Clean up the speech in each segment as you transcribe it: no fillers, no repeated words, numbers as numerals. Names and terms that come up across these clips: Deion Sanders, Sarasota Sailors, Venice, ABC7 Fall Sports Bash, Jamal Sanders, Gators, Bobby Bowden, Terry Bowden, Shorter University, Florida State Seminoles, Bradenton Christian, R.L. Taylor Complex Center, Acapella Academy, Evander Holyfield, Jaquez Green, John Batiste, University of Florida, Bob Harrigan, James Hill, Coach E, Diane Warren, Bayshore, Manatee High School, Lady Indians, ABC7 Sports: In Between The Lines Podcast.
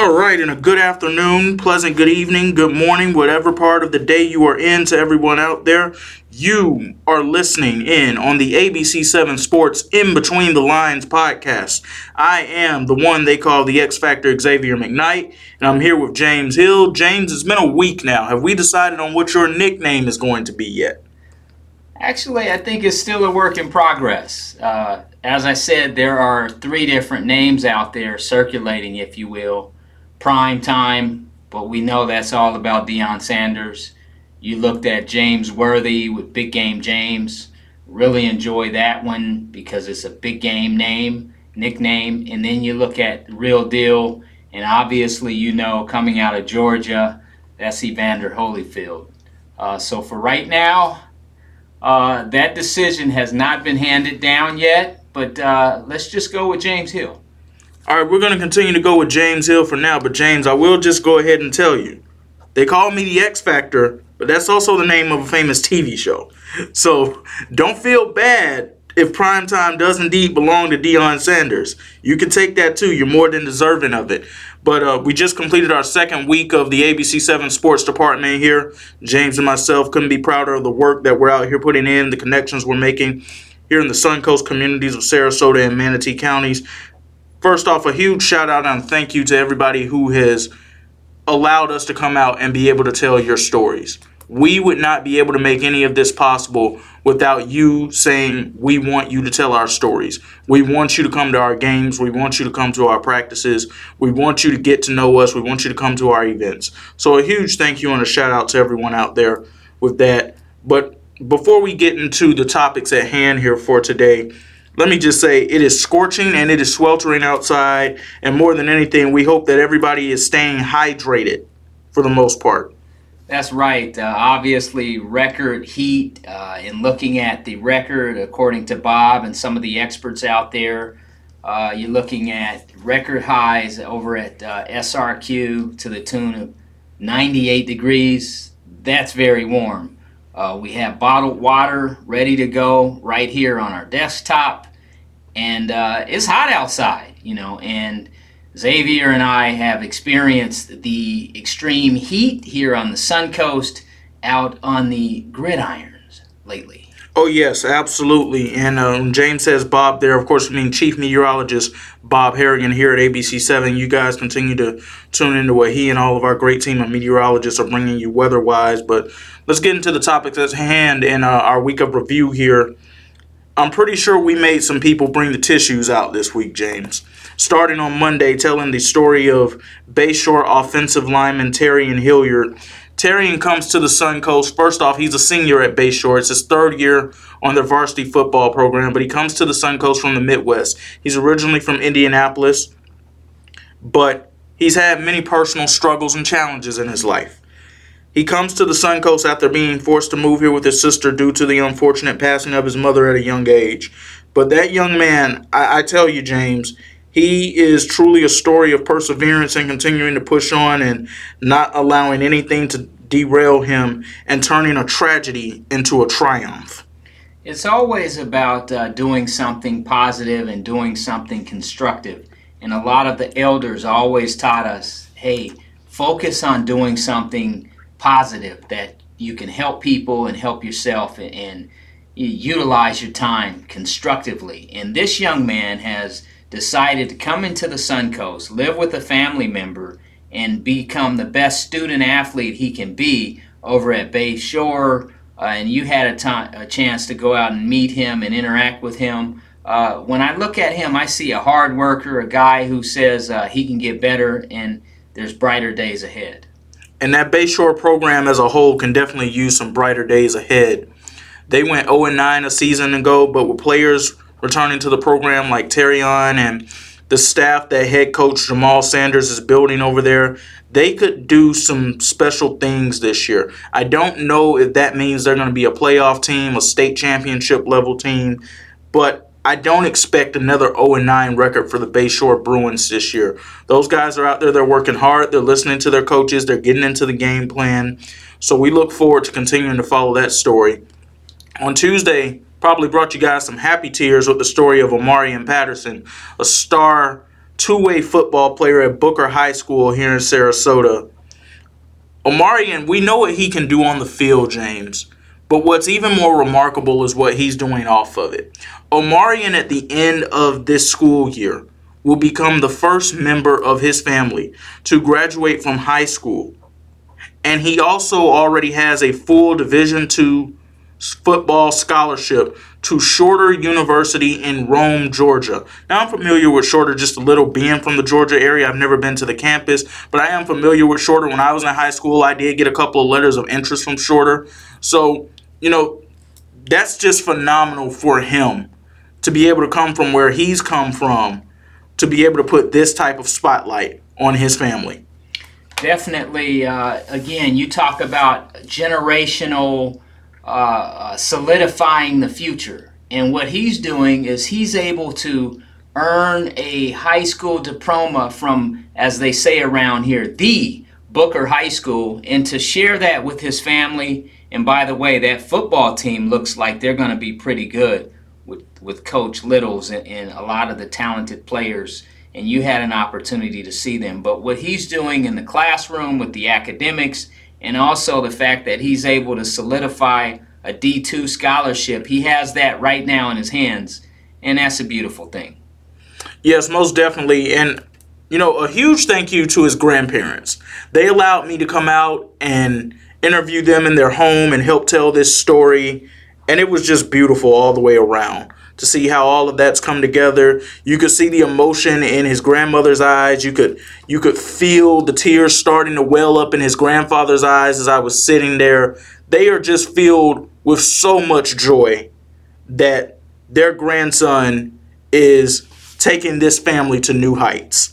All right, and a good afternoon, pleasant good evening, good morning, whatever part of the day you are in, to everyone out there. You are listening in on the ABC7 Sports: In Between The Lines Podcast. I am the one they call the X Factor, Xavier McKnight, and I'm here with James Hill. James, it's been a week now. Have we decided on what your nickname is going to be yet? Actually, I think it's still a work in progress. As I said, there are three different names out there circulating, if you will. Prime Time, but we know that's all about Deion Sanders. You looked at James Worthy with Big Game James. Really enjoy that one because it's a big game name, nickname. And then you look at Real Deal, and obviously, you know, coming out of Georgia, that's Evander Holyfield. So for right now, that decision has not been handed down yet, but let's just go with James Hill. All right, we're going to continue to go with James Hill for now, but James, I will just go ahead and tell you, they call me the X Factor, but that's also the name of a famous TV show. So don't feel bad if Primetime does indeed belong to Deion Sanders. You can take that too. You're more than deserving of it. But we just completed our second week of the ABC7 Sports Department here. James and myself couldn't be prouder of the work that we're out here putting in, the connections we're making here in the Suncoast communities of Sarasota and Manatee counties. First off, a huge shout out and thank you to everybody who has allowed us to come out and be able to tell your stories. We would not be able to make any of this possible without you saying, we want you to tell our stories. We want you to come to our games. We want you to come to our practices. We want you to get to know us. We want you to come to our events. So a huge thank you and a shout out to everyone out there with that. But before we get into the topics at hand here for today, let me just say it is scorching and it is sweltering outside. And more than anything, we hope that everybody is staying hydrated for the most part. That's right. Obviously, record heat. And looking at the record, according to Bob and some of the experts out there, you're looking at record highs over at SRQ to the tune of 98 degrees. That's very warm. We have bottled water ready to go right here on our desktop, and it's hot outside, you know, and Xavier and I have experienced the extreme heat here on the Suncoast out on the gridirons lately. Oh, yes, absolutely. And James says Bob there. Of course, we mean Chief Meteorologist Bob Harrigan here at ABC7. You guys continue to tune into what he and all of our great team of meteorologists are bringing you weather-wise. But let's get into the topics at hand in our week of review here. I'm pretty sure we made some people bring the tissues out this week, James. Starting on Monday, telling the story of Bayshore offensive lineman Terrion Hilliard. Terrion comes to the Suncoast. First off, he's a senior at Bayshore. It's his third year on their varsity football program, but he comes to the Suncoast from the Midwest. He's originally from Indianapolis, but he's had many personal struggles and challenges in his life. He comes to the Suncoast after being forced to move here with his sister due to the unfortunate passing of his mother at a young age. But that young man, I tell you, James, he is truly a story of perseverance and continuing to push on and not allowing anything to derail him and turning a tragedy into a triumph. It's always about doing something positive and doing something constructive. And a lot of the elders always taught us, hey, focus on doing something positive that you can help people and help yourself and you utilize your time constructively. And this young man has decided to come into the Suncoast, live with a family member, and become the best student athlete he can be over at Bayshore. And you had a chance to go out and meet him and interact with him. When I look at him, I see a hard worker, a guy who says he can get better and there's brighter days ahead. And that Bayshore program as a whole can definitely use some brighter days ahead. They went 0-9 a season ago, but with players returning to the program like Terrion and the staff that head coach Jamal Sanders is building over there, they could do some special things this year. I don't know if that means they're going to be a playoff team, a state championship level team, but I don't expect another 0-9 record for the Bayshore Bruins this year. Those guys are out there, they're working hard, they're listening to their coaches, they're getting into the game plan. So we look forward to continuing to follow that story. On Tuesday, probably brought you guys some happy tears with the story of Omarion Patterson, a star two-way football player at Booker High School here in Sarasota. Omarion, we know what he can do on the field, James, but what's even more remarkable is what he's doing off of it. Omarion, at the end of this school year, will become the first member of his family to graduate from high school. And he also already has a full Division II football scholarship to Shorter University in Rome, Georgia. Now, I'm familiar with Shorter just a little, being from the Georgia area. I've never been to the campus, but I am familiar with Shorter. When I was in high school, I did get a couple of letters of interest from Shorter. So, you know, that's just phenomenal for him to be able to come from where he's come from, to be able to put this type of spotlight on his family. Definitely, again, you talk about generational solidifying the future. And what he's doing is he's able to earn a high school diploma from, as they say around here, the Booker High School, and to share that with his family. And by the way, that football team looks like they're going to be pretty good with Coach Littles and a lot of the talented players, and you had an opportunity to see them. But what he's doing in the classroom with the academics, and also the fact that he's able to solidify a D2 scholarship, he has that right now in his hands, and that's a beautiful thing. Yes, most definitely. And, you know, a huge thank you to his grandparents. They allowed me to come out and interview them in their home and help tell this story, and it was just beautiful all the way around to see how all of that's come together. You could see the emotion in his grandmother's eyes. You could feel the tears starting to well up in his grandfather's eyes as I was sitting there. They are just filled with so much joy that their grandson is taking this family to new heights.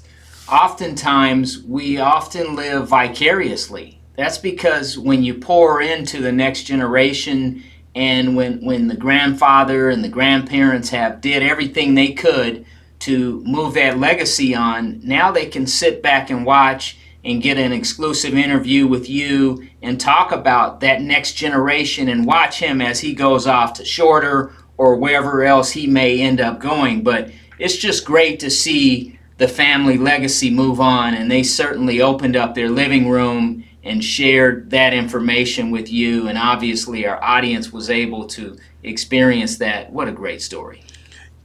Oftentimes, we often live vicariously. That's because when you pour into the next generation, and when the grandfather and the grandparents have did everything they could to move that legacy on, now they can sit back and watch and get an exclusive interview with you and talk about that next generation and watch him as he goes off to Shorter or wherever else he may end up going. But it's just great to see the family legacy move on, and they certainly opened up their living room and shared that information with you, and obviously our audience was able to experience that. What a great story.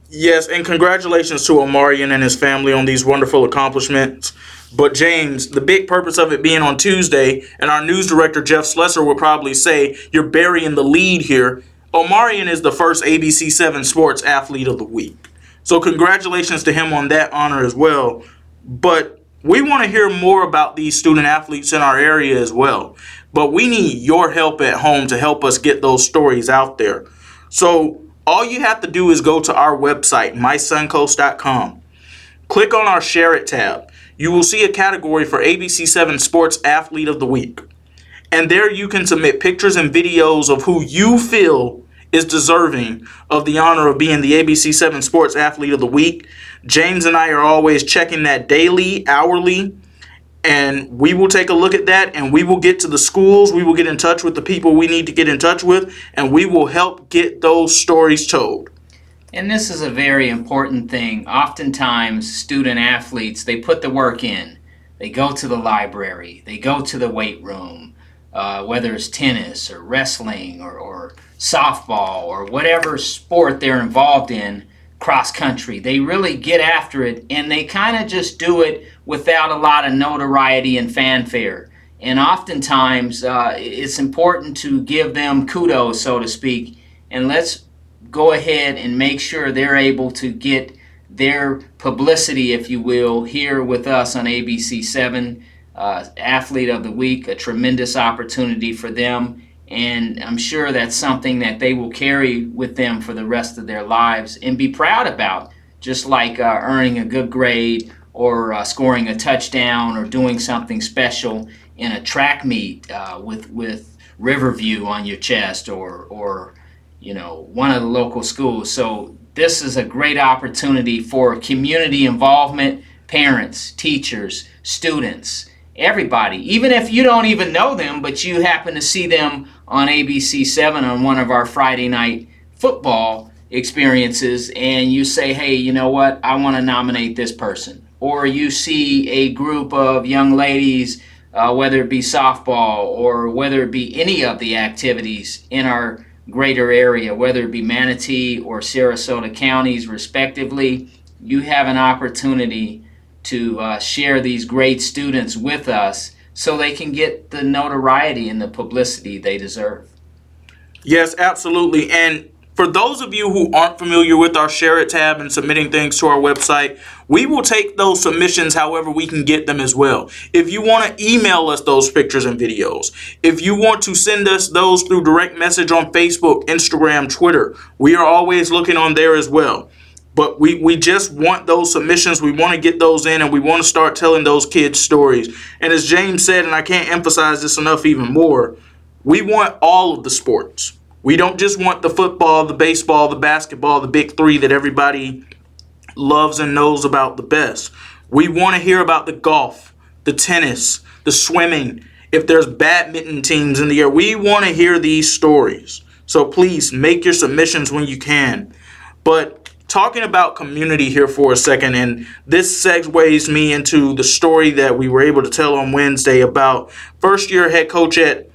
Yes, and congratulations to Omarion and his family on these wonderful accomplishments. But James, the big purpose of it being on Tuesday, and our news director Jeff Slesser will probably say you're burying the lead here, Omarion is the first ABC7 Sports Athlete of the Week. So congratulations to him on that honor as well. But we want to hear more about these student athletes in our area as well, but we need your help at home to help us get those stories out there. So all you have to do is go to our website, mysuncoast.com. Click on our Share It tab. You will see a category for ABC7 Sports Athlete of the Week. And there you can submit pictures and videos of who you feel is deserving of the honor of being the ABC7 Sports Athlete of the Week. James and I are always checking that daily, hourly, and we will take a look at that, and we will get to the schools, we will get in touch with the people we need to get in touch with, and we will help get those stories told. And this is a very important thing. Oftentimes, student athletes, they put the work in. They go to the library, they go to the weight room, whether it's tennis or wrestling or softball or whatever sport they're involved in, cross country. They really get after it, and they kind of just do it without a lot of notoriety and fanfare. And oftentimes, it's important to give them kudos, so to speak, and let's go ahead and make sure they're able to get their publicity, if you will, here with us on ABC7 Athlete of the Week, a tremendous opportunity for them. And I'm sure that's something that they will carry with them for the rest of their lives and be proud about, just like earning a good grade or scoring a touchdown or doing something special in a track meet with Riverview on your chest or you know, one of the local schools. So this is a great opportunity for community involvement, parents, teachers, students, everybody, even if you don't even know them, but you happen to see them on ABC7 on one of our Friday night football experiences and you say, hey, you know what, I want to nominate this person. Or you see a group of young ladies, whether it be softball or whether it be any of the activities in our greater area, whether it be Manatee or Sarasota counties respectively, you have an opportunity to share these great students with us so they can get the notoriety and the publicity they deserve. Yes, absolutely. And for those of you who aren't familiar with our Share It tab and submitting things to our website, we will take those submissions however we can get them as well. If you want to email us those pictures and videos, if you want to send us those through direct message on Facebook, Instagram, Twitter, we are always looking on there as well. But we just want those submissions. We want to get those in, and we want to start telling those kids stories. And as James said, and I can't emphasize this enough even more, we want all of the sports. We don't just want the football, the baseball, the basketball, the big three that everybody loves and knows about the best. We want to hear about the golf, the tennis, the swimming, if there's badminton teams in the air. We want to hear these stories. So please make your submissions when you can. But talking about community here for a second, and this segues me into the story that we were able to tell on Wednesday about first-year head coach at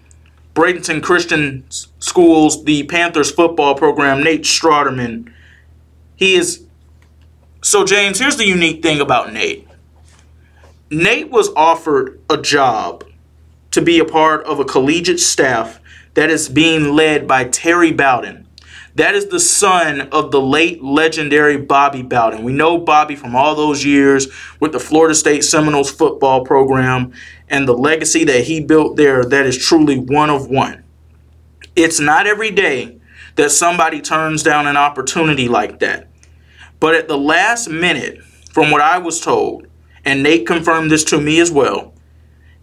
Bradenton Christian Schools, the Panthers football program, Nate Straderman. So James, here's the unique thing about Nate. Nate was offered a job to be a part of a collegiate staff that is being led by Terry Bowden. That is the son of the late legendary Bobby Bowden. We know Bobby from all those years with the Florida State Seminoles football program and the legacy that he built there that is truly one of one. It's not every day that somebody turns down an opportunity like that. But at the last minute, from what I was told, and Nate confirmed this to me as well,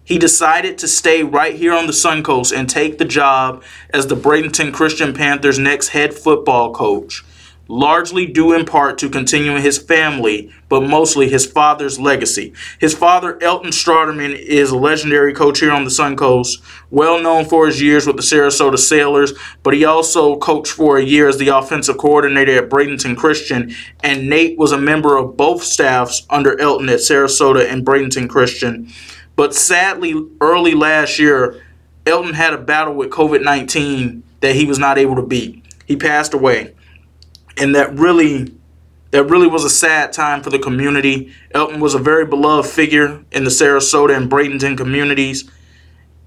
he decided to stay right here on the Suncoast and take the job as the Bradenton Christian Panthers' next head football coach, largely due in part to continuing his family, but mostly his father's legacy. His father, Elton Straderman, is a legendary coach here on the Suncoast, well known for his years with the Sarasota Sailors, but he also coached for a year as the offensive coordinator at Bradenton Christian, and Nate was a member of both staffs under Elton at Sarasota and Bradenton Christian. But sadly, early last year, Elton had a battle with COVID-19 that he was not able to beat. He passed away. And that really was a sad time for the community. Elton was a very beloved figure in the Sarasota and Bradenton communities.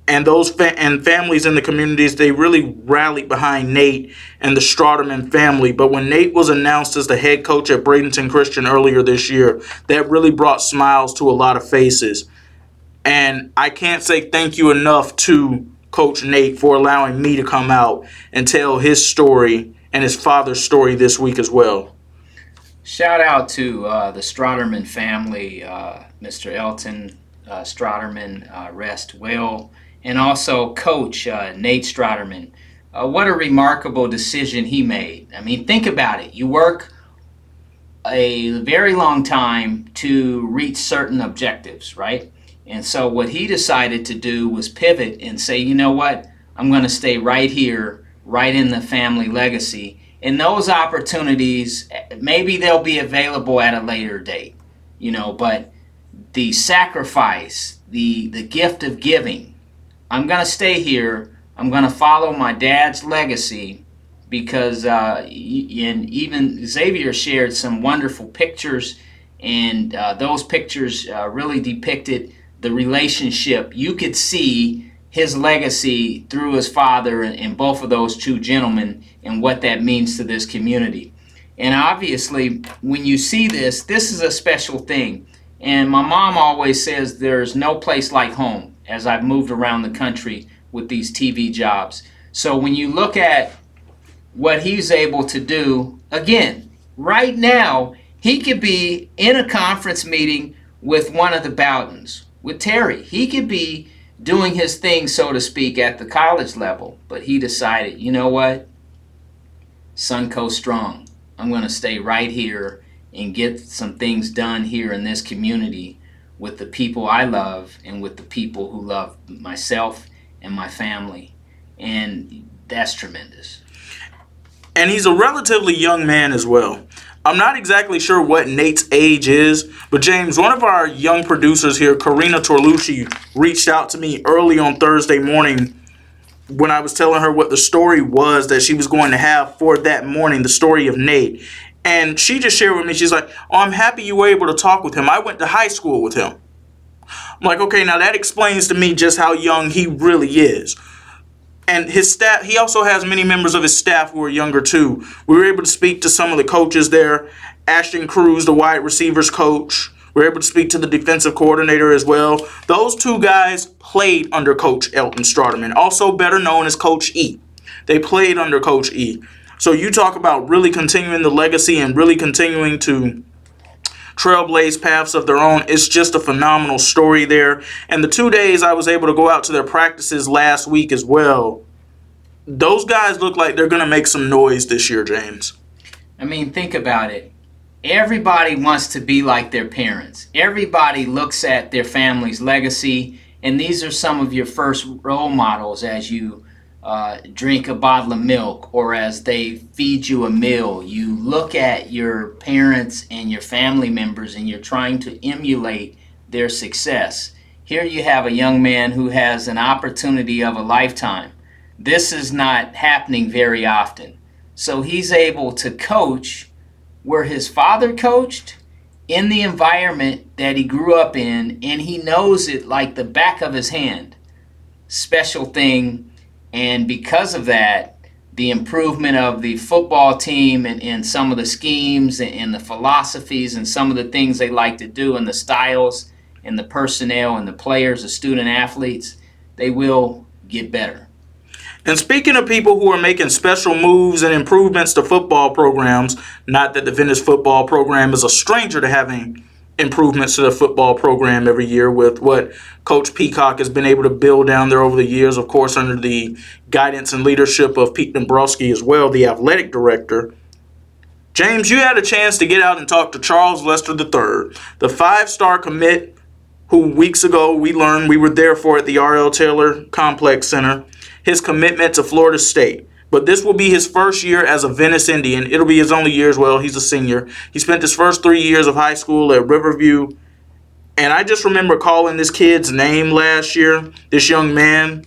And those families in the communities, they really rallied behind Nate and the Straderman family. But when Nate was announced as the head coach at Bradenton Christian earlier this year, that really brought smiles to a lot of faces. And I can't say thank you enough to Coach Nate for allowing me to come out and tell his story and his father's story this week as well. Shout out to the Straderman family, Mr. Elton Straderman, rest well, and also Coach Nate Straderman. What a remarkable decision he made. I mean, think about it. You work a very long time to reach certain objectives, right? And so what he decided to do was pivot and say, you know what, I'm going to stay right here, right in the family legacy. And those opportunities, maybe they'll be available at a later date, you know, but the sacrifice, the gift of giving, I'm going to stay here. I'm going to follow my dad's legacy because and even Xavier shared some wonderful pictures, and those pictures really depicted the relationship. You could see his legacy through his father and both of those two gentlemen and what that means to this community. And obviously, when you see this, this is a special thing. And my mom always says there's no place like home, as I've moved around the country with these TV jobs. So when you look at what he's able to do, again, right now, he could be in a conference meeting with one of the Bowdens, with Terry. He could be doing his thing, so to speak, at the college level, but he decided, you know what, Suncoast strong. I'm going to stay right here and get some things done here in this community with the people I love and with the people who love myself and my family, and that's tremendous. and he's a relatively young man as well. I'm not exactly sure what Nate's age is, but James, one of our young producers here, Karina Torlucci, reached out to me early on Thursday morning when I was telling her what the story was that she was going to have for that morning, the story of Nate. And she just shared with me, she's like, "Oh, I'm happy you were able to talk with him. I went to high school with him." I'm like, okay, now that explains to me just how young he really is. And his staff, he also has many members of his staff who are younger too. We were able to speak to some of the coaches there. Ashton Cruz, the wide receivers coach. We were able to speak to the defensive coordinator as well. Those two guys played under Coach Elton Straderman, also better known as Coach E. They played under Coach E. So you talk about really continuing the legacy and really continuing to trailblaze paths of their own. It's just a phenomenal story there. And the 2 days I was able to go out to their practices last week as well, those guys look like they're going to make some noise this year, James. I mean, think about it. Everybody wants to be like their parents. Everybody looks at their family's legacy, and these are some of your first role models as you drink a bottle of milk or as they feed you a meal. You look at your parents and your family members and you're trying to emulate their success. Here you have a young man who has an opportunity of a lifetime. This is not happening very often. So he's able to coach where his father coached, in the environment that he grew up in, and he knows it like the back of his hand. Special thing. And because of that, the improvement of the football team and some of the schemes and the philosophies and some of the things they like to do and the styles and the personnel and the players, the student athletes, they will get better. And speaking of people who are making special moves and improvements to football programs, not that the Venice football program is a stranger to having improvements to the football program every year with what Coach Peacock has been able to build down there over the years, of course, under the guidance and leadership of Pete Dombrowski as well, the athletic director. James, you had a chance to get out and talk to Charles Lester III, the five-star commit who weeks ago we learned we were there for at the R.L. Taylor Complex Center, his commitment to Florida State. But this will be his first year as a Venice Indian. It'll be his only year as well. He's a senior. He spent his first 3 years of high school at Riverview. And I just remember calling this kid's name last year, this young man.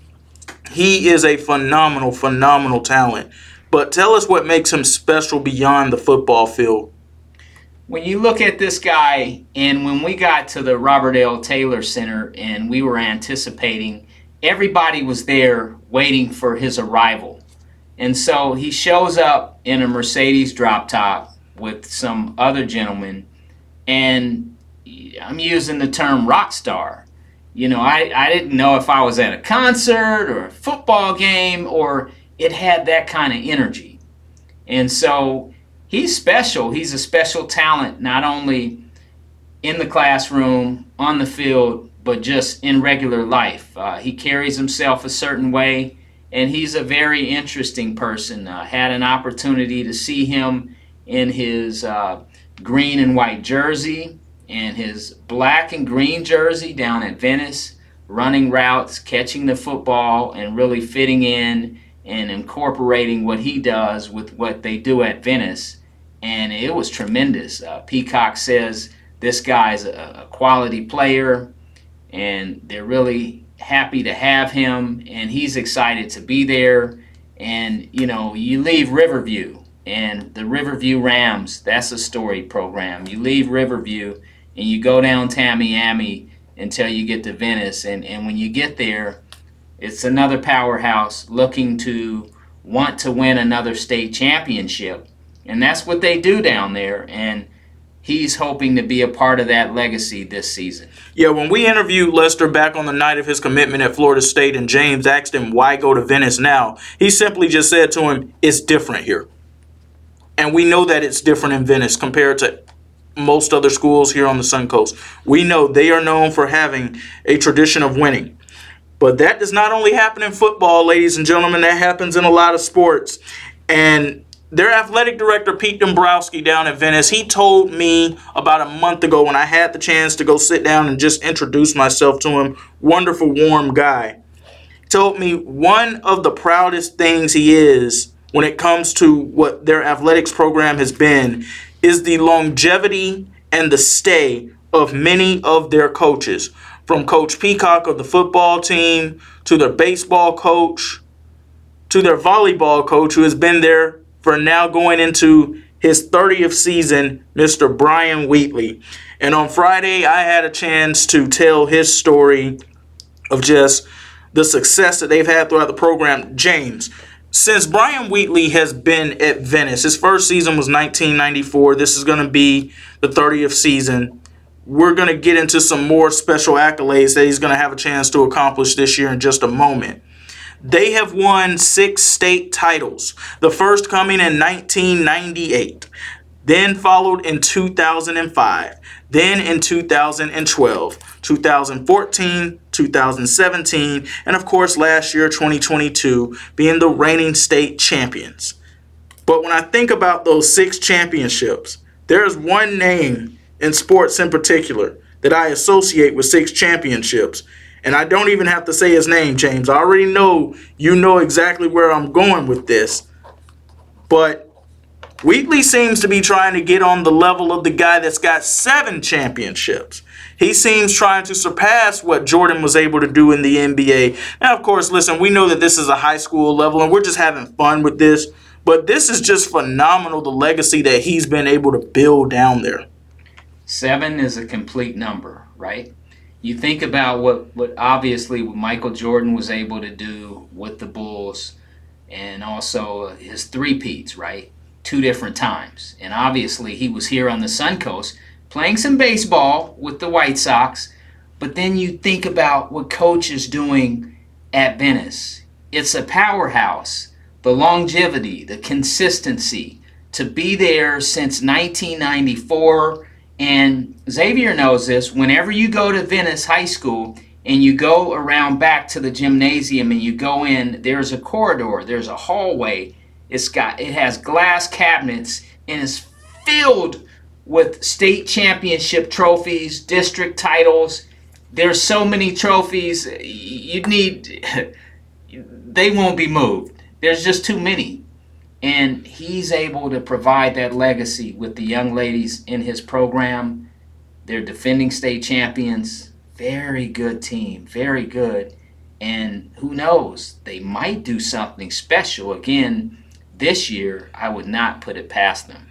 He is a phenomenal, phenomenal talent. But tell us what makes him special beyond the football field. When you look at this guy, and when we got to the Robert L. Taylor Center and we were anticipating, everybody was there waiting for his arrival. And so he shows up in a Mercedes drop top with some other gentleman, and I'm using the term rock star. You know, I didn't know if I was at a concert or a football game, or it had that kind of energy. And so he's special. He's a special talent, not only in the classroom, on the field, but just in regular life. He carries himself a certain way. And he's a very interesting person. Had an opportunity to see him in his green and white jersey and his black and green jersey down at Venice, running routes, catching the football, and really fitting in and incorporating what he does with what they do at Venice. And it was tremendous. Peacock says this guy's a quality player, and they're really happy to have him, and he's excited to be there. And you know, you leave Riverview and the Riverview Rams, that's a story program. You leave Riverview and you go down Tamiami until you get to Venice, and when you get there, it's another powerhouse looking to want to win another state championship, and that's what they do down there. And he's hoping to be a part of that legacy this season. Yeah, when we interviewed Lester back on the night of his commitment at Florida State and James asked him, why go to Venice now? He simply just said to him, it's different here. And we know that it's different in Venice compared to most other schools here on the Suncoast. We know they are known for having a tradition of winning. But that does not only happen in football, ladies and gentlemen. That happens in a lot of sports. And their athletic director, Pete Dombrowski, down in Venice, he told me about a month ago when I had the chance to go sit down and just introduce myself to him, wonderful, warm guy, told me one of the proudest things he is when it comes to what their athletics program has been is the longevity and the stay of many of their coaches, from Coach Peacock of the football team to their baseball coach to their volleyball coach, who has been there for now going into his 30th season, Mr. Brian Wheatley. And on Friday, I had a chance to tell his story of just the success that they've had throughout the program. James, since Brian Wheatley has been at Venice, his first season was 1994. This is going to be the 30th season. We're going to get into some more special accolades that he's going to have a chance to accomplish this year in just a moment. They have won 6 state titles, the first coming in 1998, then followed in 2005, then in 2012, 2014, 2017, and of course last year, 2022, being the reigning state champions. But when I think about those 6 championships, there is one name in sports in particular that I associate with 6 championships. And I don't even have to say his name, James. I already know you know exactly where I'm going with this. But Wheatley seems to be trying to get on the level of the guy that's got 7 championships. He seems trying to surpass what Jordan was able to do in the NBA. Now, of course, listen, we know that this is a high school level, and we're just having fun with this. But this is just phenomenal, the legacy that he's been able to build down there. 7 is a complete number, right? You think about what obviously what Michael Jordan was able to do with the Bulls, and also his three-peats, right? 2 different times. And obviously he was here on the Suncoast playing some baseball with the White Sox. But then you think about what Coach is doing at Venice. It's a powerhouse. The longevity, the consistency, to be there since 1994. And Xavier knows this. Whenever you go to Venice High School and you go around back to the gymnasium and you go in, there's a corridor, there's a hallway. It has glass cabinets and is filled with state championship trophies, district titles. There's so many trophies. They won't be moved. There's just too many. And he's able to provide that legacy with the young ladies in his program. They're defending state champions. Very good team, very good. And who knows, they might do something special again this year. I would not put it past them.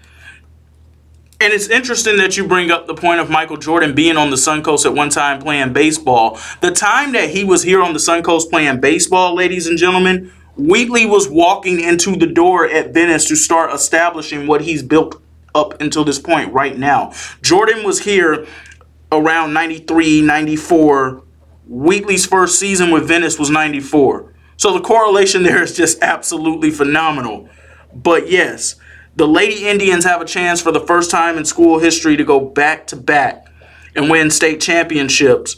And it's interesting that you bring up the point of Michael Jordan being on the Suncoast at one time playing baseball. The time that he was here on the Suncoast playing baseball, ladies and gentlemen, Wheatley was walking into the door at Venice to start establishing what he's built up until this point right now. Jordan was here around 93, 94. Wheatley's first season with Venice was 94. So the correlation there is just absolutely phenomenal. But yes, the Lady Indians have a chance for the first time in school history to go back-to-back and win state championships.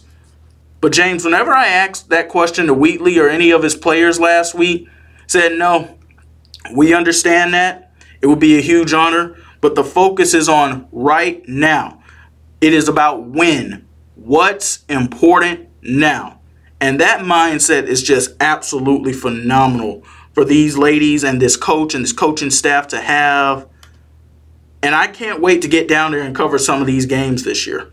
But James, whenever I asked that question to Wheatley or any of his players last week, said, no, we understand that. It would be a huge honor, but the focus is on right now. It is about when. What's important now? And that mindset is just absolutely phenomenal for these ladies and this coach and this coaching staff to have. And I can't wait to get down there and cover some of these games this year.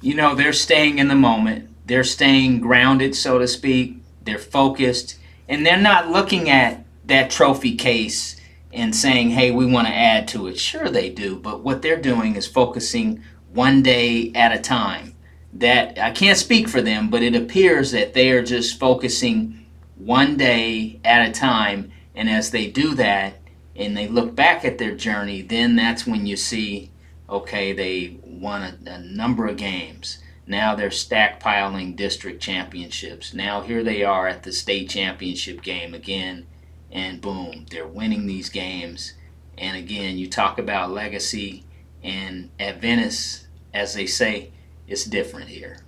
You know, they're staying in the moment. They're staying grounded, so to speak. They're focused. And they're not looking at that trophy case and saying, hey, we want to add to it. Sure they do, but what they're doing is focusing one day at a time. That I can't speak for them, but it appears that they are just focusing one day at a time. And as they do that and they look back at their journey, then that's when you see, okay, they won a number of games. Now they're stackpiling district championships. Now here they are at the state championship game again, and boom, they're winning these games. And again, you talk about legacy, and at Venice, as they say, it's different here.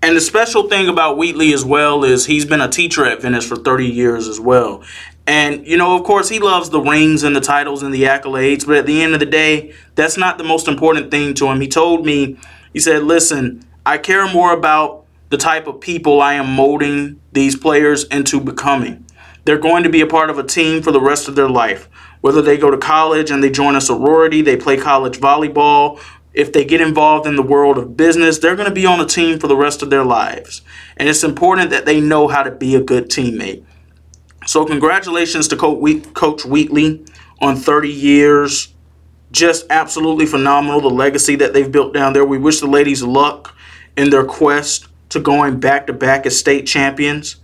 And the special thing about Wheatley as well is he's been a teacher at Venice for 30 years as well. And, you know, of course, he loves the rings and the titles and the accolades, but at the end of the day, that's not the most important thing to him. He told me, he said, listen, I care more about the type of people I am molding these players into becoming. They're going to be a part of a team for the rest of their life. Whether they go to college and they join a sorority, they play college volleyball, if they get involved in the world of business, they're going to be on a team for the rest of their lives. And it's important that they know how to be a good teammate. So congratulations to Coach Wheatley on 30 years. Just absolutely phenomenal, the legacy that they've built down there. We wish the ladies luck in their quest to going back-to-back as state champions.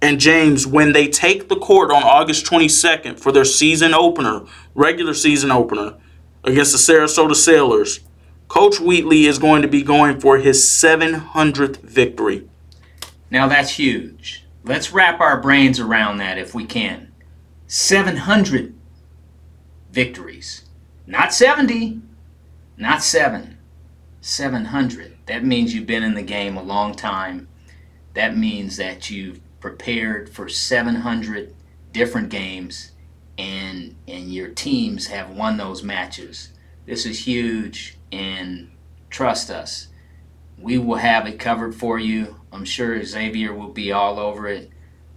And James, when they take the court on August 22nd for their season opener, regular season opener, against the Sarasota Sailors, Coach Wheatley is going to be going for his 700th victory. Now that's huge. Let's wrap our brains around that if we can. 700 victories. Not 70, not 7. 700. That means you've been in the game a long time. That means that you've prepared for 700 different games, and your teams have won those matches. This is huge, and trust us, we will have it covered for you. I'm sure Xavier will be all over it.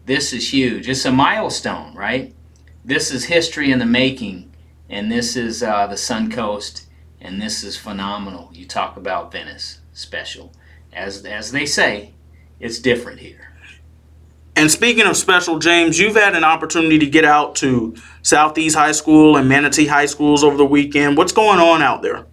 This is huge. It's a milestone, right? This is history in the making, and this is the Suncoast, and this is phenomenal. You talk about Venice special. As they say, it's different here. And speaking of special, James, you've had an opportunity to get out to Southeast High School and Manatee High Schools over the weekend. What's going on out there?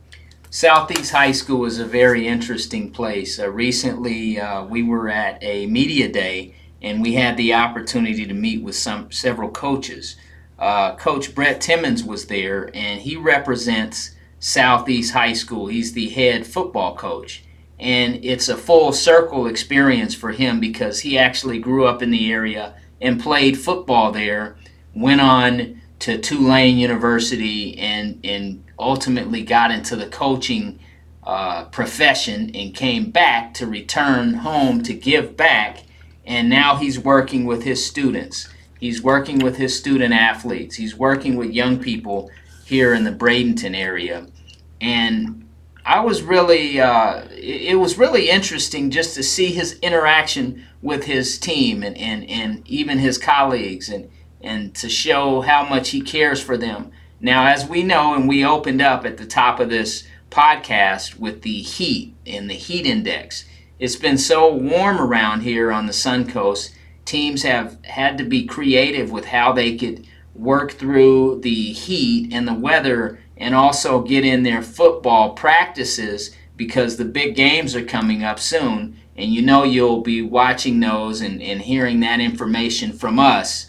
Southeast High School is a very interesting place. Recently, we were at a media day, and we had the opportunity to meet with several coaches. Coach Brett Timmons was there, and he represents Southeast High School. He's the head football coach. And it's a full circle experience for him because he actually grew up in the area and played football there, went on to Tulane University and ultimately got into the coaching profession and came back to return home to give back. And now he's working with his students. He's working with his student athletes. He's working with young people here in the Bradenton area. And I was really, it was really interesting just to see his interaction with his team and even his colleagues and to show how much he cares for them. Now, as we know, and we opened up at the top of this podcast with the heat and the heat index, it's been so warm around here on the Suncoast, teams have had to be creative with how they could work through the heat and the weather and also get in their football practices because the big games are coming up soon. And you know you'll be watching those and hearing that information from us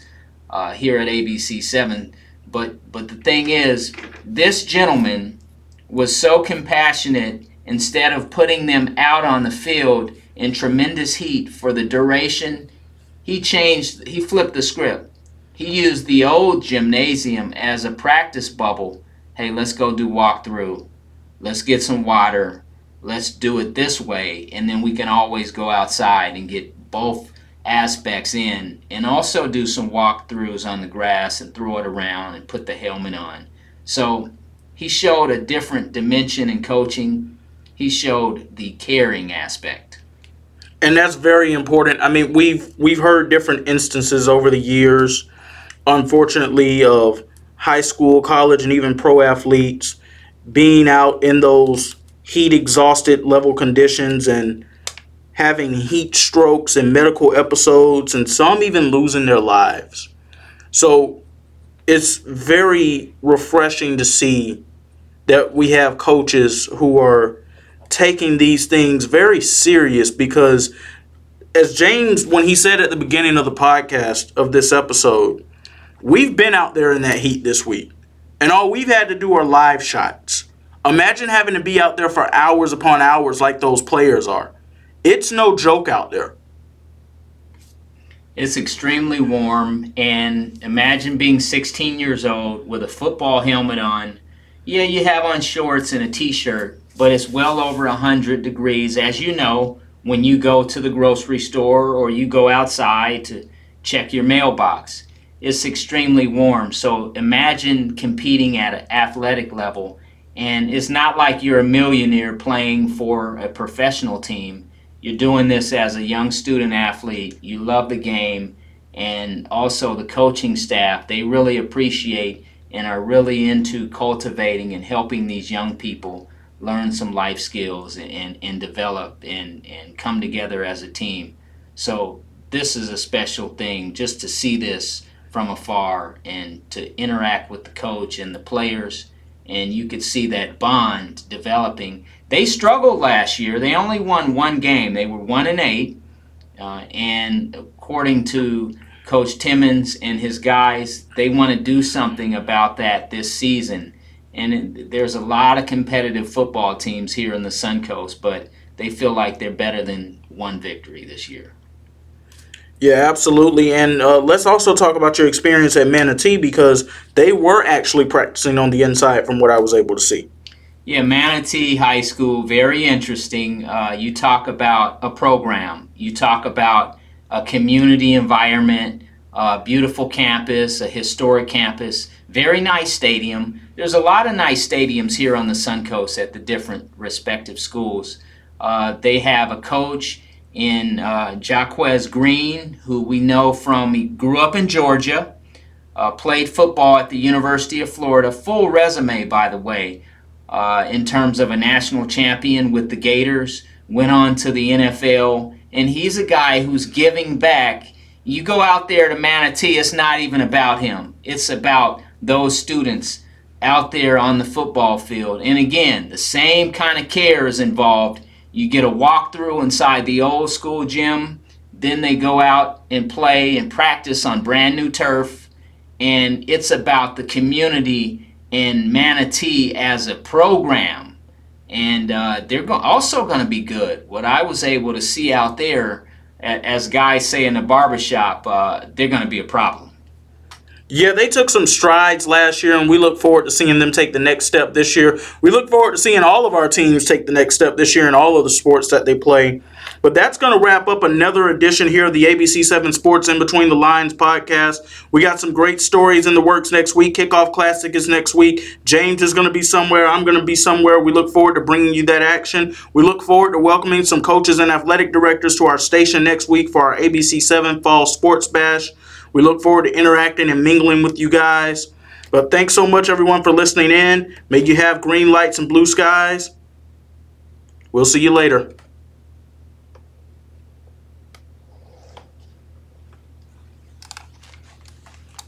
here at ABC7. But the thing is, this gentleman was so compassionate. Instead of putting them out on the field in tremendous heat for the duration, he flipped the script. He used the old gymnasium as a practice bubble. Hey, let's go do walkthrough. Let's get some water. Let's do it this way. And then we can always go outside and get both aspects in and also do some walkthroughs on the grass and throw it around and put the helmet on. So he showed a different dimension in coaching. He showed the caring aspect. And that's very important. I mean, we've heard different instances over the years, unfortunately, of high school, college, and even pro athletes being out in those heat-exhausted level conditions and having heat strokes and medical episodes, and some even losing their lives. So it's very refreshing to see that we have coaches who are taking these things very serious because, as James, when he said at the beginning of the podcast of this episode, we've been out there in that heat this week, and all we've had to do are live shots. Imagine having to be out there for hours upon hours like those players are. It's no joke out there. It's extremely warm, and imagine being 16 years old with a football helmet on. Yeah, you have on shorts and a t-shirt, but it's well over 100 degrees, as you know, when you go to the grocery store or you go outside to check your mailbox. It's extremely warm, so imagine competing at an athletic level, and it's not like you're a millionaire playing for a professional team. You're doing this as a young student athlete. You love the game, and also the coaching staff, they really appreciate and are really into cultivating and helping these young people learn some life skills and develop and come together as a team. So this is a special thing, just to see this from afar and to interact with the coach and the players, and you could see that bond developing. They struggled last year. They only won one game. They were 1-8, and according to Coach Timmons and his guys, they want to do something about that this season. And there's a lot of competitive football teams here in the Suncoast, but they feel like they're better than one victory this year. Yeah, absolutely. And let's also talk about your experience at Manatee, because they were actually practicing on the inside from what I was able to see. Yeah, Manatee High School, very interesting. You talk about a program. You talk about a community environment, a beautiful campus, a historic campus, very nice stadium. There's a lot of nice stadiums here on the Suncoast at the different respective schools. They have a coach in Jaquez Green, who we know from, he grew up in Georgia, played football at the University of Florida, full resume, by the way, in terms of a national champion with the Gators, went on to the NFL, and he's a guy who's giving back. You go out there to Manatee, it's not even about him. It's about those students out there on the football field. And again, the same kind of care is involved. You get a walkthrough inside the old school gym, then they go out and play and practice on brand new turf. And it's about the community and Manatee as a program. And they're also going to be good. What I was able to see out there, as guys say in the barbershop, they're going to be a problem. Yeah, they took some strides last year, and we look forward to seeing them take the next step this year. We look forward to seeing all of our teams take the next step this year in all of the sports that they play. But that's going to wrap up another edition here of the ABC7 Sports In Between the Lines podcast. We got some great stories in the works next week. Kickoff Classic is next week. James is going to be somewhere. I'm going to be somewhere. We look forward to bringing you that action. We look forward to welcoming some coaches and athletic directors to our station next week for our ABC7 Fall Sports Bash. We look forward to interacting and mingling with you guys. But thanks so much, everyone, for listening in. May you have green lights and blue skies. We'll see you later.